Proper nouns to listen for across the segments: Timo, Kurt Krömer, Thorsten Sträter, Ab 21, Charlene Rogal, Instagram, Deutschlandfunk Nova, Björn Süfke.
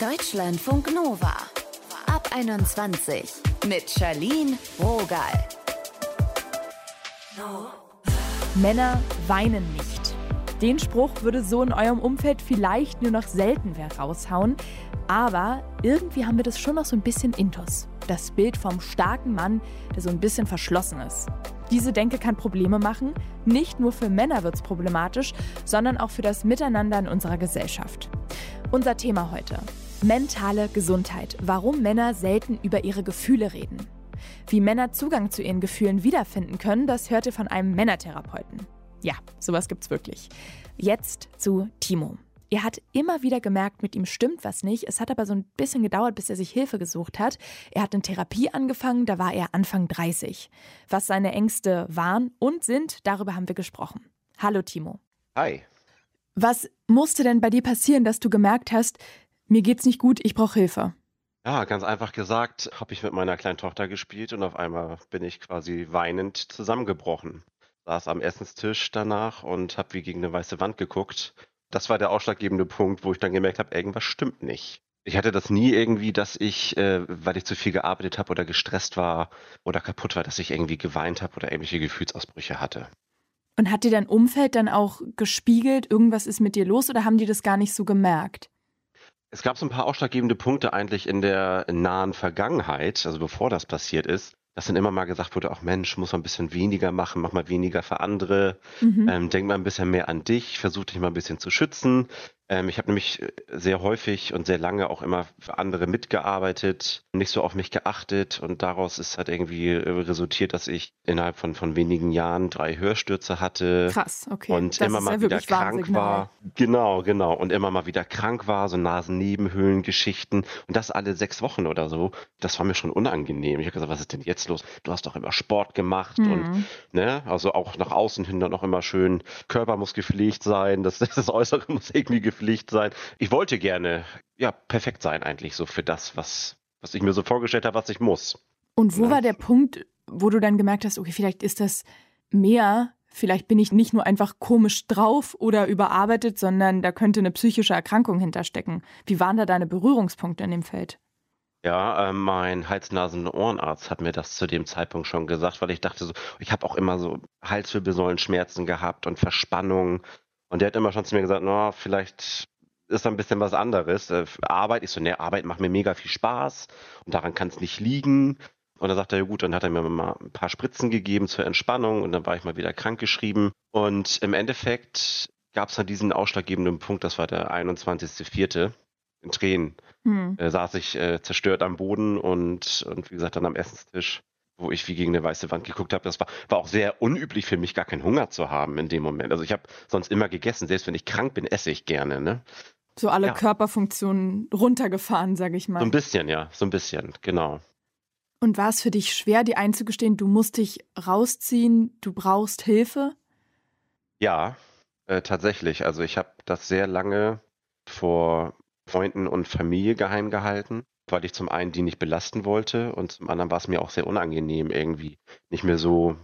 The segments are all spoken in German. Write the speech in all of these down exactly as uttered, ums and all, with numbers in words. Deutschlandfunk Nova. Ab einundzwanzig mit Charlene Rogal. No. Männer weinen nicht. Den Spruch würde so in eurem Umfeld vielleicht nur noch selten wer raushauen. Aber irgendwie haben wir das schon noch so ein bisschen intus. Das Bild vom starken Mann, der so ein bisschen verschlossen ist. Diese Denke kann Probleme machen. Nicht nur für Männer wird's problematisch, sondern auch für das Miteinander in unserer Gesellschaft. Unser Thema heute: mentale Gesundheit. Warum Männer selten über ihre Gefühle reden. Wie Männer Zugang zu ihren Gefühlen wiederfinden können, das hört ihr von einem Männertherapeuten. Ja, sowas gibt's wirklich. Jetzt zu Timo. Er hat immer wieder gemerkt, mit ihm stimmt was nicht. Es hat aber so ein bisschen gedauert, bis er sich Hilfe gesucht hat. Er hat eine Therapie angefangen, da war er Anfang dreißig. Was seine Ängste waren und sind, darüber haben wir gesprochen. Hallo Timo. Hi. Was musste denn bei dir passieren, dass du gemerkt hast, mir geht's nicht gut, ich brauche Hilfe? Ja, ganz einfach gesagt, habe ich mit meiner kleinen Tochter gespielt und auf einmal bin ich quasi weinend zusammengebrochen. Saß am Essenstisch danach und habe wie gegen eine weiße Wand geguckt. Das war der ausschlaggebende Punkt, wo ich dann gemerkt habe, irgendwas stimmt nicht. Ich hatte das nie irgendwie, dass ich, äh, weil ich zu viel gearbeitet habe oder gestresst war oder kaputt war, dass ich irgendwie geweint habe oder ähnliche Gefühlsausbrüche hatte. Und hat dir dein Umfeld dann auch gespiegelt, irgendwas ist mit dir los, oder haben die das gar nicht so gemerkt? Es gab so ein paar ausschlaggebende Punkte eigentlich in der nahen Vergangenheit, also bevor das passiert ist, dass dann immer mal gesagt wurde, ach Mensch, muss man ein bisschen weniger machen, mach mal weniger für andere, mhm. ähm, denk mal ein bisschen mehr an dich, versuch dich mal ein bisschen zu schützen. Ähm, ich habe nämlich sehr häufig und sehr lange auch immer für andere mitgearbeitet, nicht so auf mich geachtet, und daraus ist halt irgendwie resultiert, dass ich innerhalb von, von wenigen Jahren drei Hörstürze hatte. Krass, okay. Und das immer mal ja wieder krank war. Genau, genau. Und immer mal wieder krank war, so Nasennebenhöhlengeschichten, und das alle sechs Wochen oder so. Das war mir schon unangenehm. Ich habe gesagt, was ist denn jetzt los? Du hast doch immer Sport gemacht mhm. und ne, also auch nach außen hin dann auch immer schön, Körper muss gepflegt sein, das, das Äußere muss irgendwie gepflegt Pflicht sein. Ich wollte gerne ja perfekt sein eigentlich so für das, was, was ich mir so vorgestellt habe, was ich muss. Und wo ja. war der Punkt, wo du dann gemerkt hast, okay, vielleicht ist das mehr, vielleicht bin ich nicht nur einfach komisch drauf oder überarbeitet, sondern da könnte eine psychische Erkrankung hinterstecken. Wie waren da deine Berührungspunkte in dem Feld? Ja, äh, mein Hals-Nasen-Ohrenarzt hat mir das zu dem Zeitpunkt schon gesagt, weil ich dachte so, ich habe auch immer so Halswirbelsäulenschmerzen gehabt und Verspannungen. Und der hat immer schon zu mir gesagt, na, no, vielleicht ist da ein bisschen was anderes. Äh, Arbeit, ich so, ne, Arbeit macht mir mega viel Spaß und daran kann es nicht liegen. Und dann sagt er, ja gut, dann hat er mir mal ein paar Spritzen gegeben zur Entspannung und dann war ich mal wieder krankgeschrieben. Und im Endeffekt gab es dann diesen ausschlaggebenden Punkt, das war der einundzwanzigster vierter in Tränen. Hm. Äh, saß ich äh, zerstört am Boden und, und wie gesagt dann am Essenstisch, wo ich wie gegen eine weiße Wand geguckt habe. Das war, war auch sehr unüblich für mich, gar keinen Hunger zu haben in dem Moment. Also ich habe sonst immer gegessen, selbst wenn ich krank bin, esse ich gerne. Ne? So alle ja. Körperfunktionen runtergefahren, sage ich mal. So ein bisschen, ja, so ein bisschen, genau. Und war es für dich schwer, dir einzugestehen, du musst dich rausziehen, du brauchst Hilfe? Ja, äh, tatsächlich. Also ich habe das sehr lange vor Freunden und Familie geheim gehalten, weil ich zum einen die nicht belasten wollte und zum anderen war es mir auch sehr unangenehm, irgendwie nicht mehr so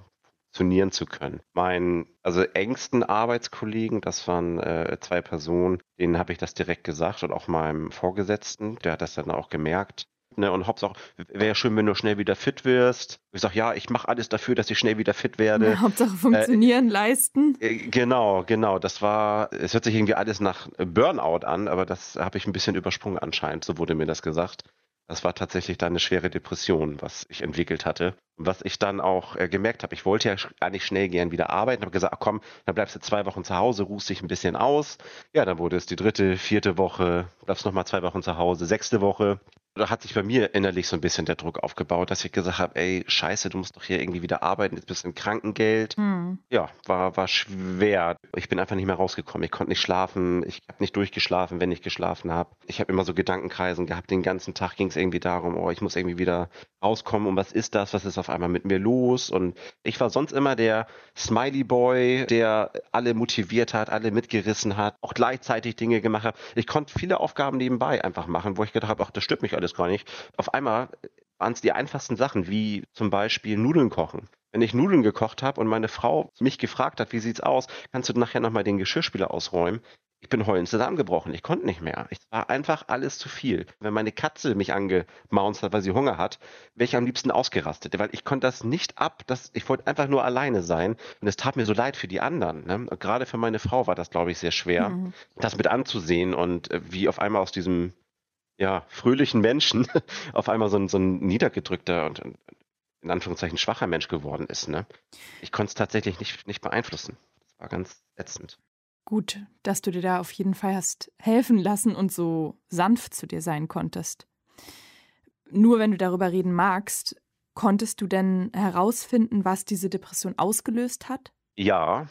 funktionieren zu können. Mein, also engsten Arbeitskollegen, das waren äh, zwei Personen, denen habe ich das direkt gesagt und auch meinem Vorgesetzten, der hat das dann auch gemerkt. Ne, und Hobbs auch, wäre schön, wenn du schnell wieder fit wirst. Ich sage, ja, ich mache alles dafür, dass ich schnell wieder fit werde. Ja, Hauptsache funktionieren, äh, leisten. Äh, genau, genau. Das war, es hört sich irgendwie alles nach Burnout an, aber das habe ich ein bisschen übersprungen anscheinend, so wurde mir das gesagt. Das war tatsächlich dann eine schwere Depression, was ich entwickelt hatte. Und was ich dann auch äh, gemerkt habe, ich wollte ja eigentlich schnell gern wieder arbeiten, habe gesagt, ach komm, dann bleibst du zwei Wochen zu Hause, ruhst dich ein bisschen aus. Ja, dann wurde es die dritte, vierte Woche, bleibst nochmal zwei Wochen zu Hause, sechste Woche. Da hat sich bei mir innerlich so ein bisschen der Druck aufgebaut, dass ich gesagt habe, ey, scheiße, du musst doch hier irgendwie wieder arbeiten, jetzt bist du im Krankengeld. Mhm. Ja, war, war schwer. Ich bin einfach nicht mehr rausgekommen. Ich konnte nicht schlafen. Ich habe nicht durchgeschlafen, wenn ich geschlafen habe. Ich habe immer so Gedankenkreisen gehabt. Den ganzen Tag ging es irgendwie darum, oh, ich muss irgendwie wieder rauskommen. Und was ist das? Was ist auf einmal mit mir los? Und ich war sonst immer der Smiley Boy, der alle motiviert hat, alle mitgerissen hat, auch gleichzeitig Dinge gemacht hat. Ich konnte viele Aufgaben nebenbei einfach machen, wo ich gedacht habe, ach, das stört mich alles gar nicht. Auf einmal waren es die einfachsten Sachen, wie zum Beispiel Nudeln kochen. Wenn ich Nudeln gekocht habe und meine Frau mich gefragt hat, wie sieht's aus, kannst du nachher nochmal den Geschirrspüler ausräumen? Ich bin heulend zusammengebrochen. Ich konnte nicht mehr. Es war einfach alles zu viel. Wenn meine Katze mich angemaunt hat, weil sie Hunger hat, wäre ich am liebsten ausgerastet. Weil ich konnte das nicht ab. Das, ich wollte einfach nur alleine sein. Und es tat mir so leid für die anderen. Ne? Gerade für meine Frau war das, glaube ich, sehr schwer, mhm. das mit anzusehen. Und wie auf einmal aus diesem ja, fröhlichen Menschen auf einmal so ein, so ein niedergedrückter und in Anführungszeichen schwacher Mensch geworden ist. Ne? Ich konnte es tatsächlich nicht, nicht beeinflussen. Das war ganz ätzend. Gut, dass du dir da auf jeden Fall hast helfen lassen und so sanft zu dir sein konntest. Nur wenn du darüber reden magst, konntest du denn herausfinden, was diese Depression ausgelöst hat? Ja,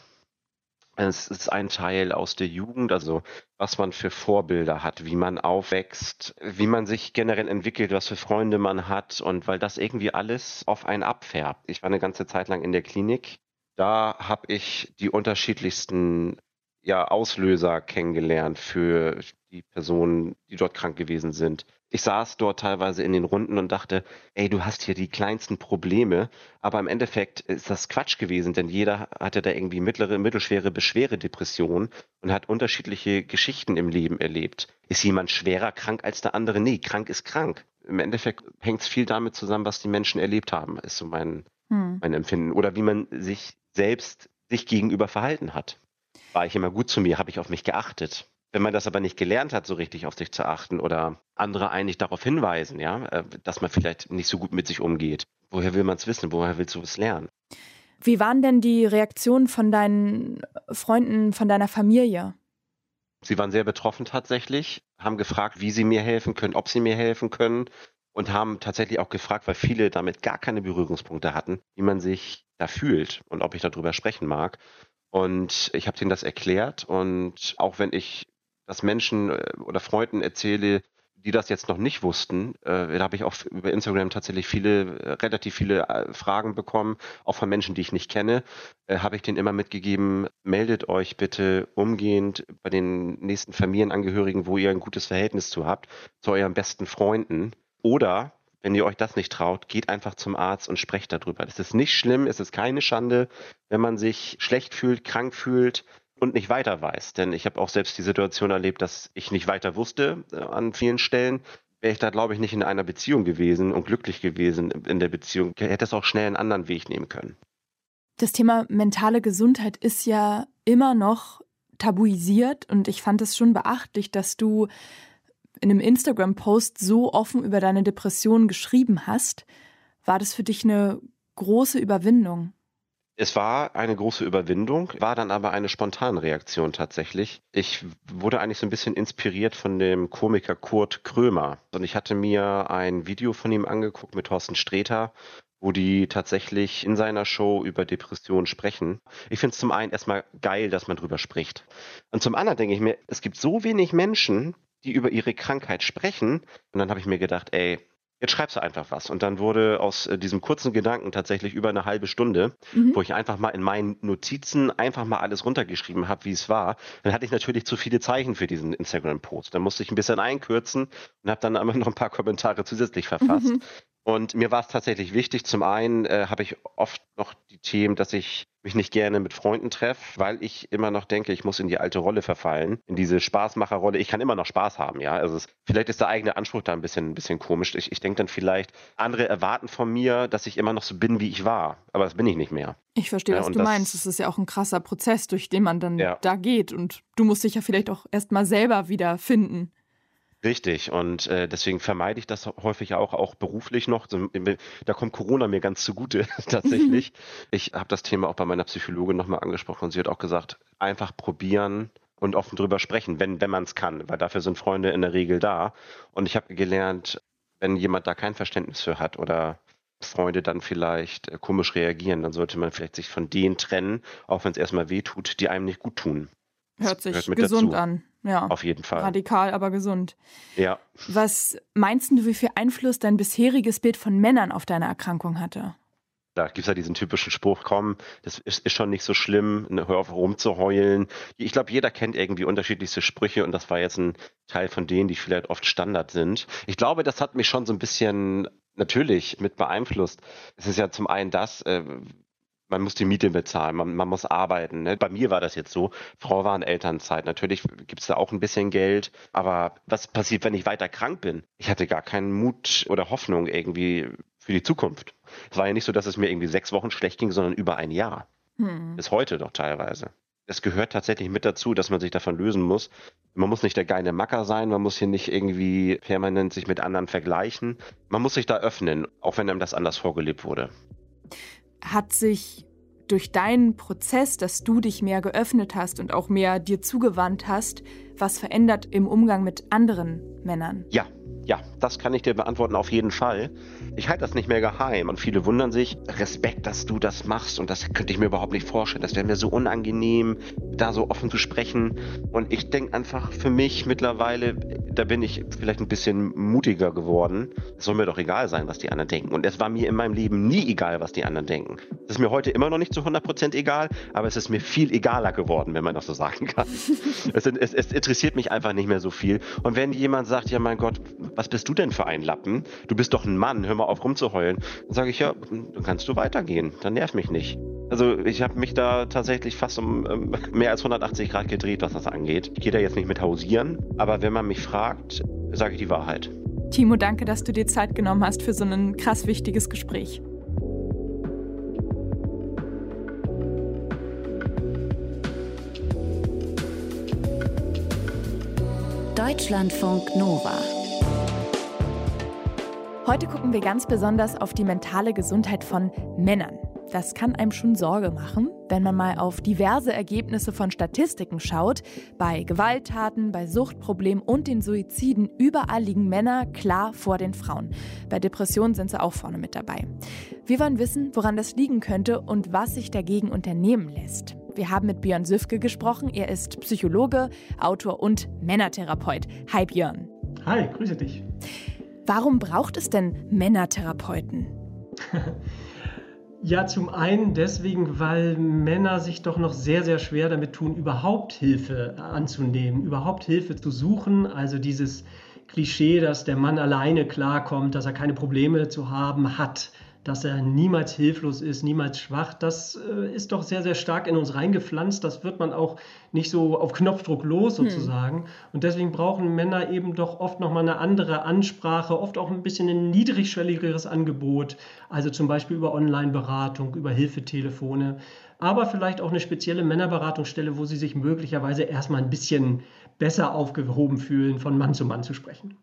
es ist ein Teil aus der Jugend, also was man für Vorbilder hat, wie man aufwächst, wie man sich generell entwickelt, was für Freunde man hat und weil das irgendwie alles auf einen abfärbt. Ich war eine ganze Zeit lang in der Klinik, da habe ich die unterschiedlichsten ja, Auslöser kennengelernt für die Personen, die dort krank gewesen sind. Ich saß dort teilweise in den Runden und dachte, ey, du hast hier die kleinsten Probleme, aber im Endeffekt ist das Quatsch gewesen, denn jeder hatte da irgendwie mittlere, mittelschwere, beschwere Depressionen und hat unterschiedliche Geschichten im Leben erlebt. Ist jemand schwerer krank als der andere? Nee, krank ist krank. Im Endeffekt hängt es viel damit zusammen, was die Menschen erlebt haben, ist so mein, hm. mein Empfinden. Oder wie man sich selbst sich gegenüber verhalten hat. War ich immer gut zu mir, habe ich auf mich geachtet. Wenn man das aber nicht gelernt hat, so richtig auf sich zu achten oder andere eigentlich darauf hinweisen, ja, dass man vielleicht nicht so gut mit sich umgeht. Woher will man es wissen? Woher willst du es lernen? Wie waren denn die Reaktionen von deinen Freunden, von deiner Familie? Sie waren sehr betroffen tatsächlich, haben gefragt, wie sie mir helfen können, ob sie mir helfen können und haben tatsächlich auch gefragt, weil viele damit gar keine Berührungspunkte hatten, wie man sich da fühlt und ob ich darüber sprechen mag. Und ich habe denen das erklärt und auch wenn ich das Menschen oder Freunden erzähle, die das jetzt noch nicht wussten, äh, da habe ich auch über Instagram tatsächlich viele, äh, relativ viele äh, Fragen bekommen, auch von Menschen, die ich nicht kenne, äh, habe ich denen immer mitgegeben, meldet euch bitte umgehend bei den nächsten Familienangehörigen, wo ihr ein gutes Verhältnis zu habt, zu euren besten Freunden oder wenn ihr euch das nicht traut, geht einfach zum Arzt und sprecht darüber. Es ist nicht schlimm, es ist keine Schande, wenn man sich schlecht fühlt, krank fühlt und nicht weiter weiß. Denn ich habe auch selbst die Situation erlebt, dass ich nicht weiter wusste an vielen Stellen. Wäre ich da, glaube ich, nicht in einer Beziehung gewesen und glücklich gewesen in der Beziehung, hätte es auch schnell einen anderen Weg nehmen können. Das Thema mentale Gesundheit ist ja immer noch tabuisiert und ich fand es schon beachtlich, dass du in einem Instagram-Post so offen über deine Depression geschrieben hast. War das für dich eine große Überwindung? Es war eine große Überwindung, war dann aber eine spontane Reaktion tatsächlich. Ich wurde eigentlich so ein bisschen inspiriert von dem Komiker Kurt Krömer. Und ich hatte mir ein Video von ihm angeguckt mit Thorsten Sträter, wo die tatsächlich in seiner Show über Depressionen sprechen. Ich finde es zum einen erstmal geil, dass man drüber spricht. Und zum anderen denke ich mir, es gibt so wenig Menschen, die über ihre Krankheit sprechen. Und dann habe ich mir gedacht, ey, jetzt schreibst du einfach was. Und dann wurde aus äh, diesem kurzen Gedanken tatsächlich über eine halbe Stunde, mhm. wo ich einfach mal in meinen Notizen einfach mal alles runtergeschrieben habe, wie es war. Dann hatte ich natürlich zu viele Zeichen für diesen Instagram-Post. Dann musste ich ein bisschen einkürzen und habe dann aber noch ein paar Kommentare zusätzlich verfasst. Mhm. Und mir war es tatsächlich wichtig. Zum einen äh, habe ich oft noch die Themen, dass ich mich nicht gerne mit Freunden treffe, weil ich immer noch denke, ich muss in die alte Rolle verfallen, in diese Spaßmacherrolle. Ich kann immer noch Spaß haben, ja. Also es, vielleicht ist der eigene Anspruch da ein bisschen, ein bisschen komisch. Ich, ich denke dann vielleicht, andere erwarten von mir, dass ich immer noch so bin, wie ich war. Aber das bin ich nicht mehr. Ich verstehe, ja, was du das meinst. Das ist ja auch ein krasser Prozess, durch den man dann ja. da geht. Und du musst dich ja vielleicht auch erstmal selber wieder finden. Richtig, und äh, deswegen vermeide ich das häufig auch, auch beruflich noch. Da kommt Corona mir ganz zugute, tatsächlich. Ich habe das Thema auch bei meiner Psychologin nochmal angesprochen und sie hat auch gesagt, einfach probieren und offen drüber sprechen, wenn, wenn man es kann, weil dafür sind Freunde in der Regel da. Und ich habe gelernt, wenn jemand da kein Verständnis für hat oder Freunde dann vielleicht komisch reagieren, dann sollte man vielleicht sich von denen trennen, auch wenn es erstmal weh tut, die einem nicht gut tun. Hört sich gesund an. Ja, auf jeden Fall. Radikal, aber gesund. Ja. Was meinst du, wie viel Einfluss dein bisheriges Bild von Männern auf deine Erkrankung hatte? Da gibt es ja diesen typischen Spruch, komm, das ist, ist schon nicht so schlimm, hör auf rumzuheulen. Ich glaube, jeder kennt irgendwie unterschiedlichste Sprüche und das war jetzt ein Teil von denen, die vielleicht oft Standard sind. Ich glaube, das hat mich schon so ein bisschen natürlich mit beeinflusst. Es ist ja zum einen das, äh, Man muss die Miete bezahlen, man, man muss arbeiten. Ne? Bei mir war das jetzt so, Frau war in Elternzeit. Natürlich gibt es da auch ein bisschen Geld, aber was passiert, wenn ich weiter krank bin? Ich hatte gar keinen Mut oder Hoffnung irgendwie für die Zukunft. Es war ja nicht so, dass es mir irgendwie sechs Wochen schlecht ging, sondern über ein Jahr. Hm. Bis heute doch teilweise. Es gehört tatsächlich mit dazu, dass man sich davon lösen muss. Man muss nicht der geile Macker sein, man muss hier nicht irgendwie permanent sich mit anderen vergleichen. Man muss sich da öffnen, auch wenn einem das anders vorgelebt wurde. Hat sich durch deinen Prozess, dass du dich mehr geöffnet hast und auch mehr dir zugewandt hast, was verändert im Umgang mit anderen Männern? Ja, ja, das kann ich dir beantworten, auf jeden Fall. Ich halte das nicht mehr geheim und viele wundern sich, Respekt, dass du das machst und das könnte ich mir überhaupt nicht vorstellen. Das wäre mir so unangenehm, da so offen zu sprechen. Und ich denke einfach für mich mittlerweile, da bin ich vielleicht ein bisschen mutiger geworden. Es soll mir doch egal sein, was die anderen denken. Und es war mir in meinem Leben nie egal, was die anderen denken. Es ist mir heute immer noch nicht zu hundert Prozent egal, aber es ist mir viel egaler geworden, wenn man das so sagen kann. es, es, es interessiert mich einfach nicht mehr so viel. Und wenn jemand sagt, ja mein Gott, was bist du denn für ein Lappen? Du bist doch ein Mann, hör mal auf rumzuheulen. Dann sage ich, ja, dann kannst du weitergehen, dann nerv mich nicht. Also ich habe mich da tatsächlich fast um ähm, mehr als hundertachtzig Grad gedreht, was das angeht. Ich gehe da jetzt nicht mit hausieren, aber wenn man mich fragt, sage ich die Wahrheit. Timo, danke, dass du dir Zeit genommen hast für so ein krass wichtiges Gespräch. Deutschlandfunk Nova. Heute gucken wir ganz besonders auf die mentale Gesundheit von Männern. Das kann einem schon Sorge machen, wenn man mal auf diverse Ergebnisse von Statistiken schaut. Bei Gewalttaten, bei Suchtproblemen und den Suiziden, überall liegen Männer klar vor den Frauen. Bei Depressionen sind sie auch vorne mit dabei. Wir wollen wissen, woran das liegen könnte und was sich dagegen unternehmen lässt. Wir haben mit Björn Süfke gesprochen. Er ist Psychologe, Autor und Männertherapeut. Hi Björn. Hi, grüße dich. Warum braucht es denn Männertherapeuten? Ja, zum einen deswegen, weil Männer sich doch noch sehr, sehr schwer damit tun, überhaupt Hilfe anzunehmen, überhaupt Hilfe zu suchen. Also dieses Klischee, dass der Mann alleine klarkommt, dass er keine Probleme zu haben hat, dass er niemals hilflos ist, niemals schwach, das äh, ist doch sehr, sehr stark in uns reingepflanzt. Das wird man auch nicht so auf Knopfdruck los sozusagen. Hm. Und deswegen brauchen Männer eben doch oft nochmal eine andere Ansprache, oft auch ein bisschen ein niedrigschwelligeres Angebot, also zum Beispiel über Online-Beratung, über Hilfetelefone, aber vielleicht auch eine spezielle Männerberatungsstelle, wo sie sich möglicherweise erstmal ein bisschen besser aufgehoben fühlen, von Mann zu Mann zu sprechen.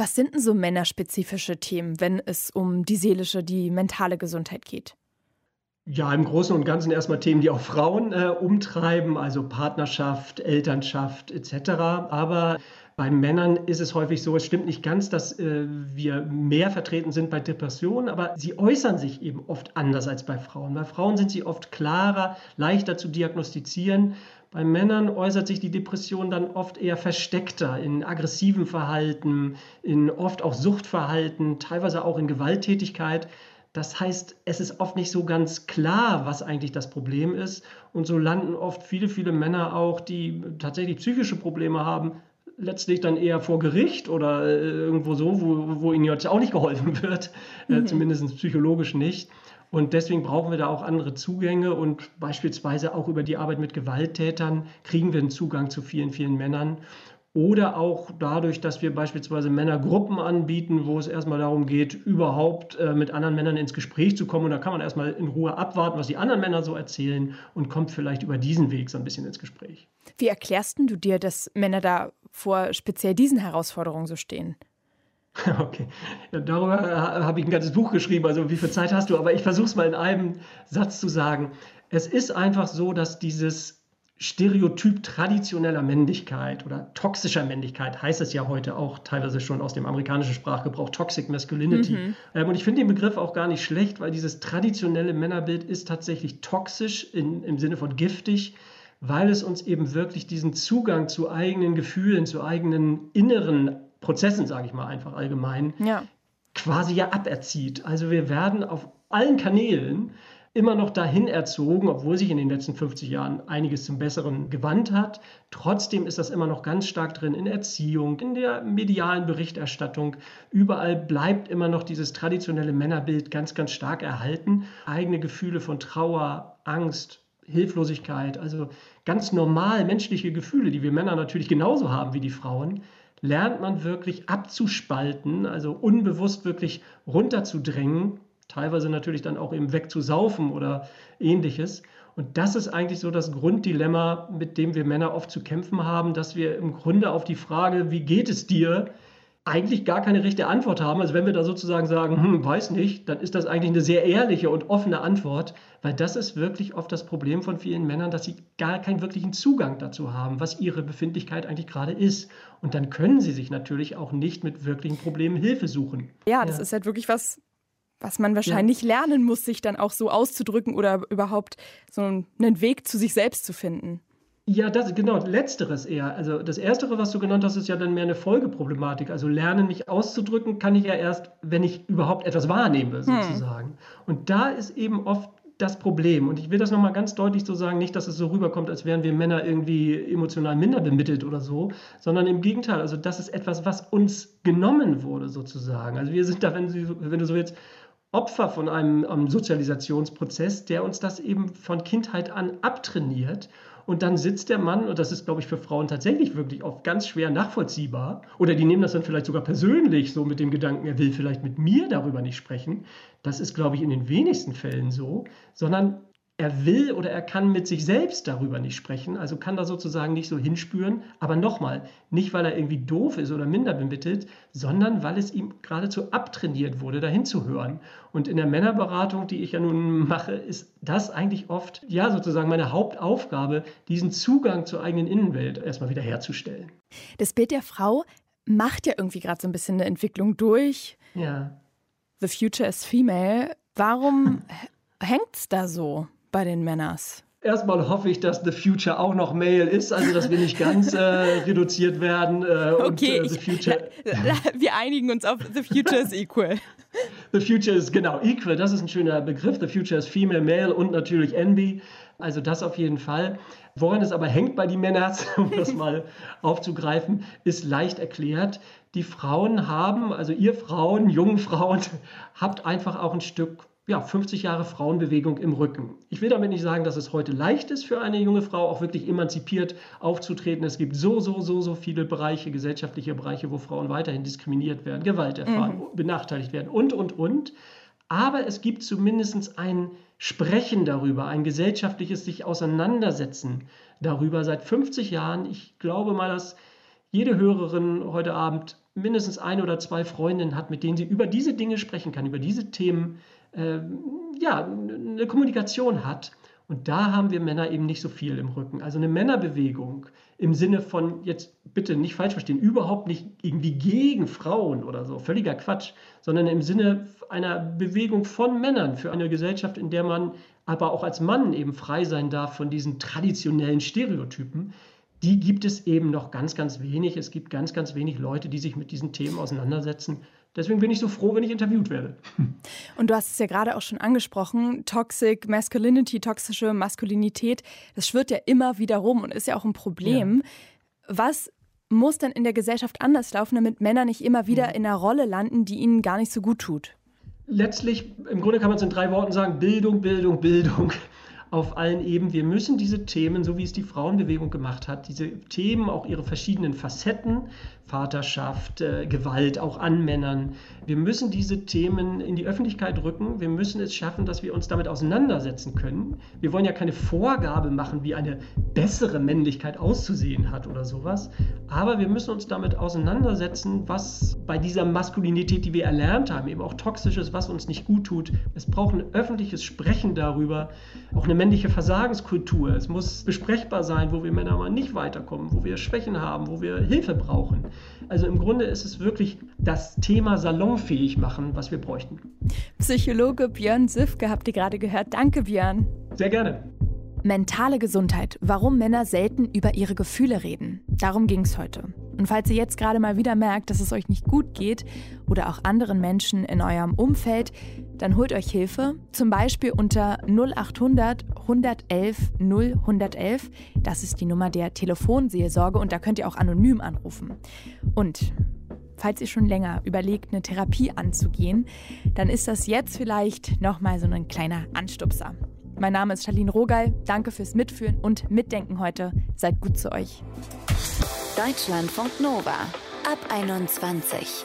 Was sind denn so männerspezifische Themen, wenn es um die seelische, die mentale Gesundheit geht? Ja, im Großen und Ganzen erstmal Themen, die auch Frauen äh, umtreiben, also Partnerschaft, Elternschaft et cetera. Aber bei Männern ist es häufig so, es stimmt nicht ganz, dass äh, wir mehr vertreten sind bei Depressionen, aber sie äußern sich eben oft anders als bei Frauen. Bei Frauen sind sie oft klarer, leichter zu diagnostizieren. Bei Männern äußert sich die Depression dann oft eher versteckter, in aggressivem Verhalten, in oft auch Suchtverhalten, teilweise auch in Gewalttätigkeit. Das heißt, es ist oft nicht so ganz klar, was eigentlich das Problem ist. Und so landen oft viele, viele Männer auch, die tatsächlich psychische Probleme haben, letztlich dann eher vor Gericht oder irgendwo so, wo, wo ihnen jetzt auch nicht geholfen wird, mhm. zumindest psychologisch nicht. Und deswegen brauchen wir da auch andere Zugänge und beispielsweise auch über die Arbeit mit Gewalttätern kriegen wir einen Zugang zu vielen, vielen Männern. Oder auch dadurch, dass wir beispielsweise Männergruppen anbieten, wo es erstmal darum geht, überhaupt mit anderen Männern ins Gespräch zu kommen. Und da kann man erstmal in Ruhe abwarten, was die anderen Männer so erzählen und kommt vielleicht über diesen Weg so ein bisschen ins Gespräch. Wie erklärst du dir, dass Männer da vor speziell diesen Herausforderungen so stehen? Okay, ja, darüber habe ich ein ganzes Buch geschrieben, also wie viel Zeit hast du? Aber ich versuche es mal in einem Satz zu sagen. Es ist einfach so, dass dieses Stereotyp traditioneller Männlichkeit oder toxischer Männlichkeit, heißt es ja heute auch teilweise schon aus dem amerikanischen Sprachgebrauch, Toxic Masculinity. Mhm. Ähm, und ich finde den Begriff auch gar nicht schlecht, weil dieses traditionelle Männerbild ist tatsächlich toxisch in, im Sinne von giftig, weil es uns eben wirklich diesen Zugang zu eigenen Gefühlen, zu eigenen inneren Prozessen, sage ich mal einfach allgemein, ja. quasi ja aberzieht. Also wir werden auf allen Kanälen immer noch dahin erzogen, obwohl sich in den letzten fünfzig Jahren einiges zum Besseren gewandt hat. Trotzdem ist das immer noch ganz stark drin in Erziehung, in der medialen Berichterstattung. Überall bleibt immer noch dieses traditionelle Männerbild ganz, ganz stark erhalten. Eigene Gefühle von Trauer, Angst, Hilflosigkeit, also ganz normal menschliche Gefühle, die wir Männer natürlich genauso haben wie die Frauen, lernt man wirklich abzuspalten, also unbewusst wirklich runterzudrängen, teilweise natürlich dann auch eben wegzusaufen oder ähnliches. Und das ist eigentlich so das Grunddilemma, mit dem wir Männer oft zu kämpfen haben, dass wir im Grunde auf die Frage, wie geht es dir, eigentlich gar keine richtige Antwort haben. Also wenn wir da sozusagen sagen, hm, weiß nicht, dann ist das eigentlich eine sehr ehrliche und offene Antwort, weil das ist wirklich oft das Problem von vielen Männern, dass sie gar keinen wirklichen Zugang dazu haben, was ihre Befindlichkeit eigentlich gerade ist. Und dann können sie sich natürlich auch nicht mit wirklichen Problemen Hilfe suchen. Ja, das ja. ist halt wirklich was, was man wahrscheinlich ja. lernen muss, sich dann auch so auszudrücken oder überhaupt so einen Weg zu sich selbst zu finden. Ja, das, genau, letzteres eher. Also das Erstere, was du genannt hast, ist ja dann mehr eine Folgeproblematik. Also lernen, mich auszudrücken, kann ich ja erst, wenn ich überhaupt etwas wahrnehme, sozusagen. Hm. Und da ist eben oft das Problem. Und ich will das nochmal ganz deutlich so sagen, nicht, dass es so rüberkommt, als wären wir Männer irgendwie emotional minder bemittelt oder so, sondern im Gegenteil. Also das ist etwas, was uns genommen wurde, sozusagen. Also wir sind da, wenn du, wenn du so jetzt... Opfer von einem, einem Sozialisationsprozess, der uns das eben von Kindheit an abtrainiert. Und dann sitzt der Mann, und das ist, glaube ich, für Frauen tatsächlich wirklich oft ganz schwer nachvollziehbar, oder die nehmen das dann vielleicht sogar persönlich so mit dem Gedanken, er will vielleicht mit mir darüber nicht sprechen. Das ist, glaube ich, in den wenigsten Fällen so, sondern er will oder er kann mit sich selbst darüber nicht sprechen, also kann da sozusagen nicht so hinspüren. Aber nochmal, nicht weil er irgendwie doof ist oder minder bemittelt, sondern weil es ihm geradezu abtrainiert wurde, dahin zu hören. Und in der Männerberatung, die ich ja nun mache, ist das eigentlich oft, ja, sozusagen meine Hauptaufgabe, diesen Zugang zur eigenen Innenwelt erstmal wieder herzustellen. Das Bild der Frau macht ja irgendwie gerade so ein bisschen eine Entwicklung durch. Ja. The future is female. Warum hängt es da so bei den Männern? Erstmal hoffe ich, dass The Future auch noch Male ist, also dass wir nicht ganz äh, reduziert werden. Äh, okay, und, äh, The Future. Ich, la, la, wir einigen uns auf The Future is equal. The Future is, genau, equal, das ist ein schöner Begriff. The Future is female, male und natürlich envy. Also das auf jeden Fall. Woran es aber hängt bei den Männern, um das mal aufzugreifen, ist leicht erklärt. Die Frauen haben, also ihr Frauen, jungen Frauen, habt einfach auch ein Stück, ja, fünfzig Jahre Frauenbewegung im Rücken. Ich will damit nicht sagen, dass es heute leicht ist für eine junge Frau, auch wirklich emanzipiert aufzutreten. Es gibt so, so, so, so viele Bereiche, gesellschaftliche Bereiche, wo Frauen weiterhin diskriminiert werden, Gewalt erfahren, mhm. benachteiligt werden und, und, und. Aber es gibt zumindest ein Sprechen darüber, ein gesellschaftliches sich auseinandersetzen darüber seit fünfzig Jahren. Ich glaube mal, dass jede Hörerin heute Abend mindestens ein oder zwei Freundinnen hat, mit denen sie über diese Dinge sprechen kann, über diese Themen, ja, eine Kommunikation hat. Und da haben wir Männer eben nicht so viel im Rücken. Also eine Männerbewegung im Sinne von, jetzt bitte nicht falsch verstehen, überhaupt nicht irgendwie gegen Frauen oder so, völliger Quatsch, sondern im Sinne einer Bewegung von Männern für eine Gesellschaft, in der man aber auch als Mann eben frei sein darf von diesen traditionellen Stereotypen, die gibt es eben noch ganz, ganz wenig. Es gibt ganz, ganz wenig Leute, die sich mit diesen Themen auseinandersetzen. Deswegen bin ich so froh, wenn ich interviewt werde. Und du hast es ja gerade auch schon angesprochen, Toxic Masculinity, toxische Maskulinität, das schwirrt ja immer wieder rum und ist ja auch ein Problem. Ja. Was muss denn in der Gesellschaft anders laufen, damit Männer nicht immer wieder ja. in einer Rolle landen, die ihnen gar nicht so gut tut? Letztlich, im Grunde kann man es in drei Worten sagen, Bildung, Bildung, Bildung. Auf allen Ebenen. Wir müssen diese Themen, so wie es die Frauenbewegung gemacht hat, diese Themen, auch ihre verschiedenen Facetten, Vaterschaft, äh, Gewalt, auch an Männern, wir müssen diese Themen in die Öffentlichkeit rücken. Wir müssen es schaffen, dass wir uns damit auseinandersetzen können. Wir wollen ja keine Vorgabe machen, wie eine bessere Männlichkeit auszusehen hat oder sowas. Aber wir müssen uns damit auseinandersetzen, was bei dieser Maskulinität, die wir erlernt haben, eben auch Toxisches, was uns nicht gut tut. Es braucht ein öffentliches Sprechen darüber, auch eine männliche Versagenskultur. Es muss besprechbar sein, wo wir Männer mal nicht weiterkommen, wo wir Schwächen haben, wo wir Hilfe brauchen. Also im Grunde ist es wirklich das Thema salonfähig machen, was wir bräuchten. Psychologe Björn Süfke habt ihr gerade gehört. Danke, Björn. Sehr gerne. Mentale Gesundheit. Warum Männer selten über ihre Gefühle reden. Darum ging es heute. Und falls ihr jetzt gerade mal wieder merkt, dass es euch nicht gut geht oder auch anderen Menschen in eurem Umfeld, dann holt euch Hilfe, zum Beispiel unter null acht hundert, hundertelf, null hundertelf. Das ist die Nummer der Telefonseelsorge und da könnt ihr auch anonym anrufen. Und falls ihr schon länger überlegt, eine Therapie anzugehen, dann ist das jetzt vielleicht nochmal so ein kleiner Anstupser. Mein Name ist Charlene Rogal. Danke fürs Mitfühlen und Mitdenken heute. Seid gut zu euch. Deutschlandfunk Nova ab einundzwanzig.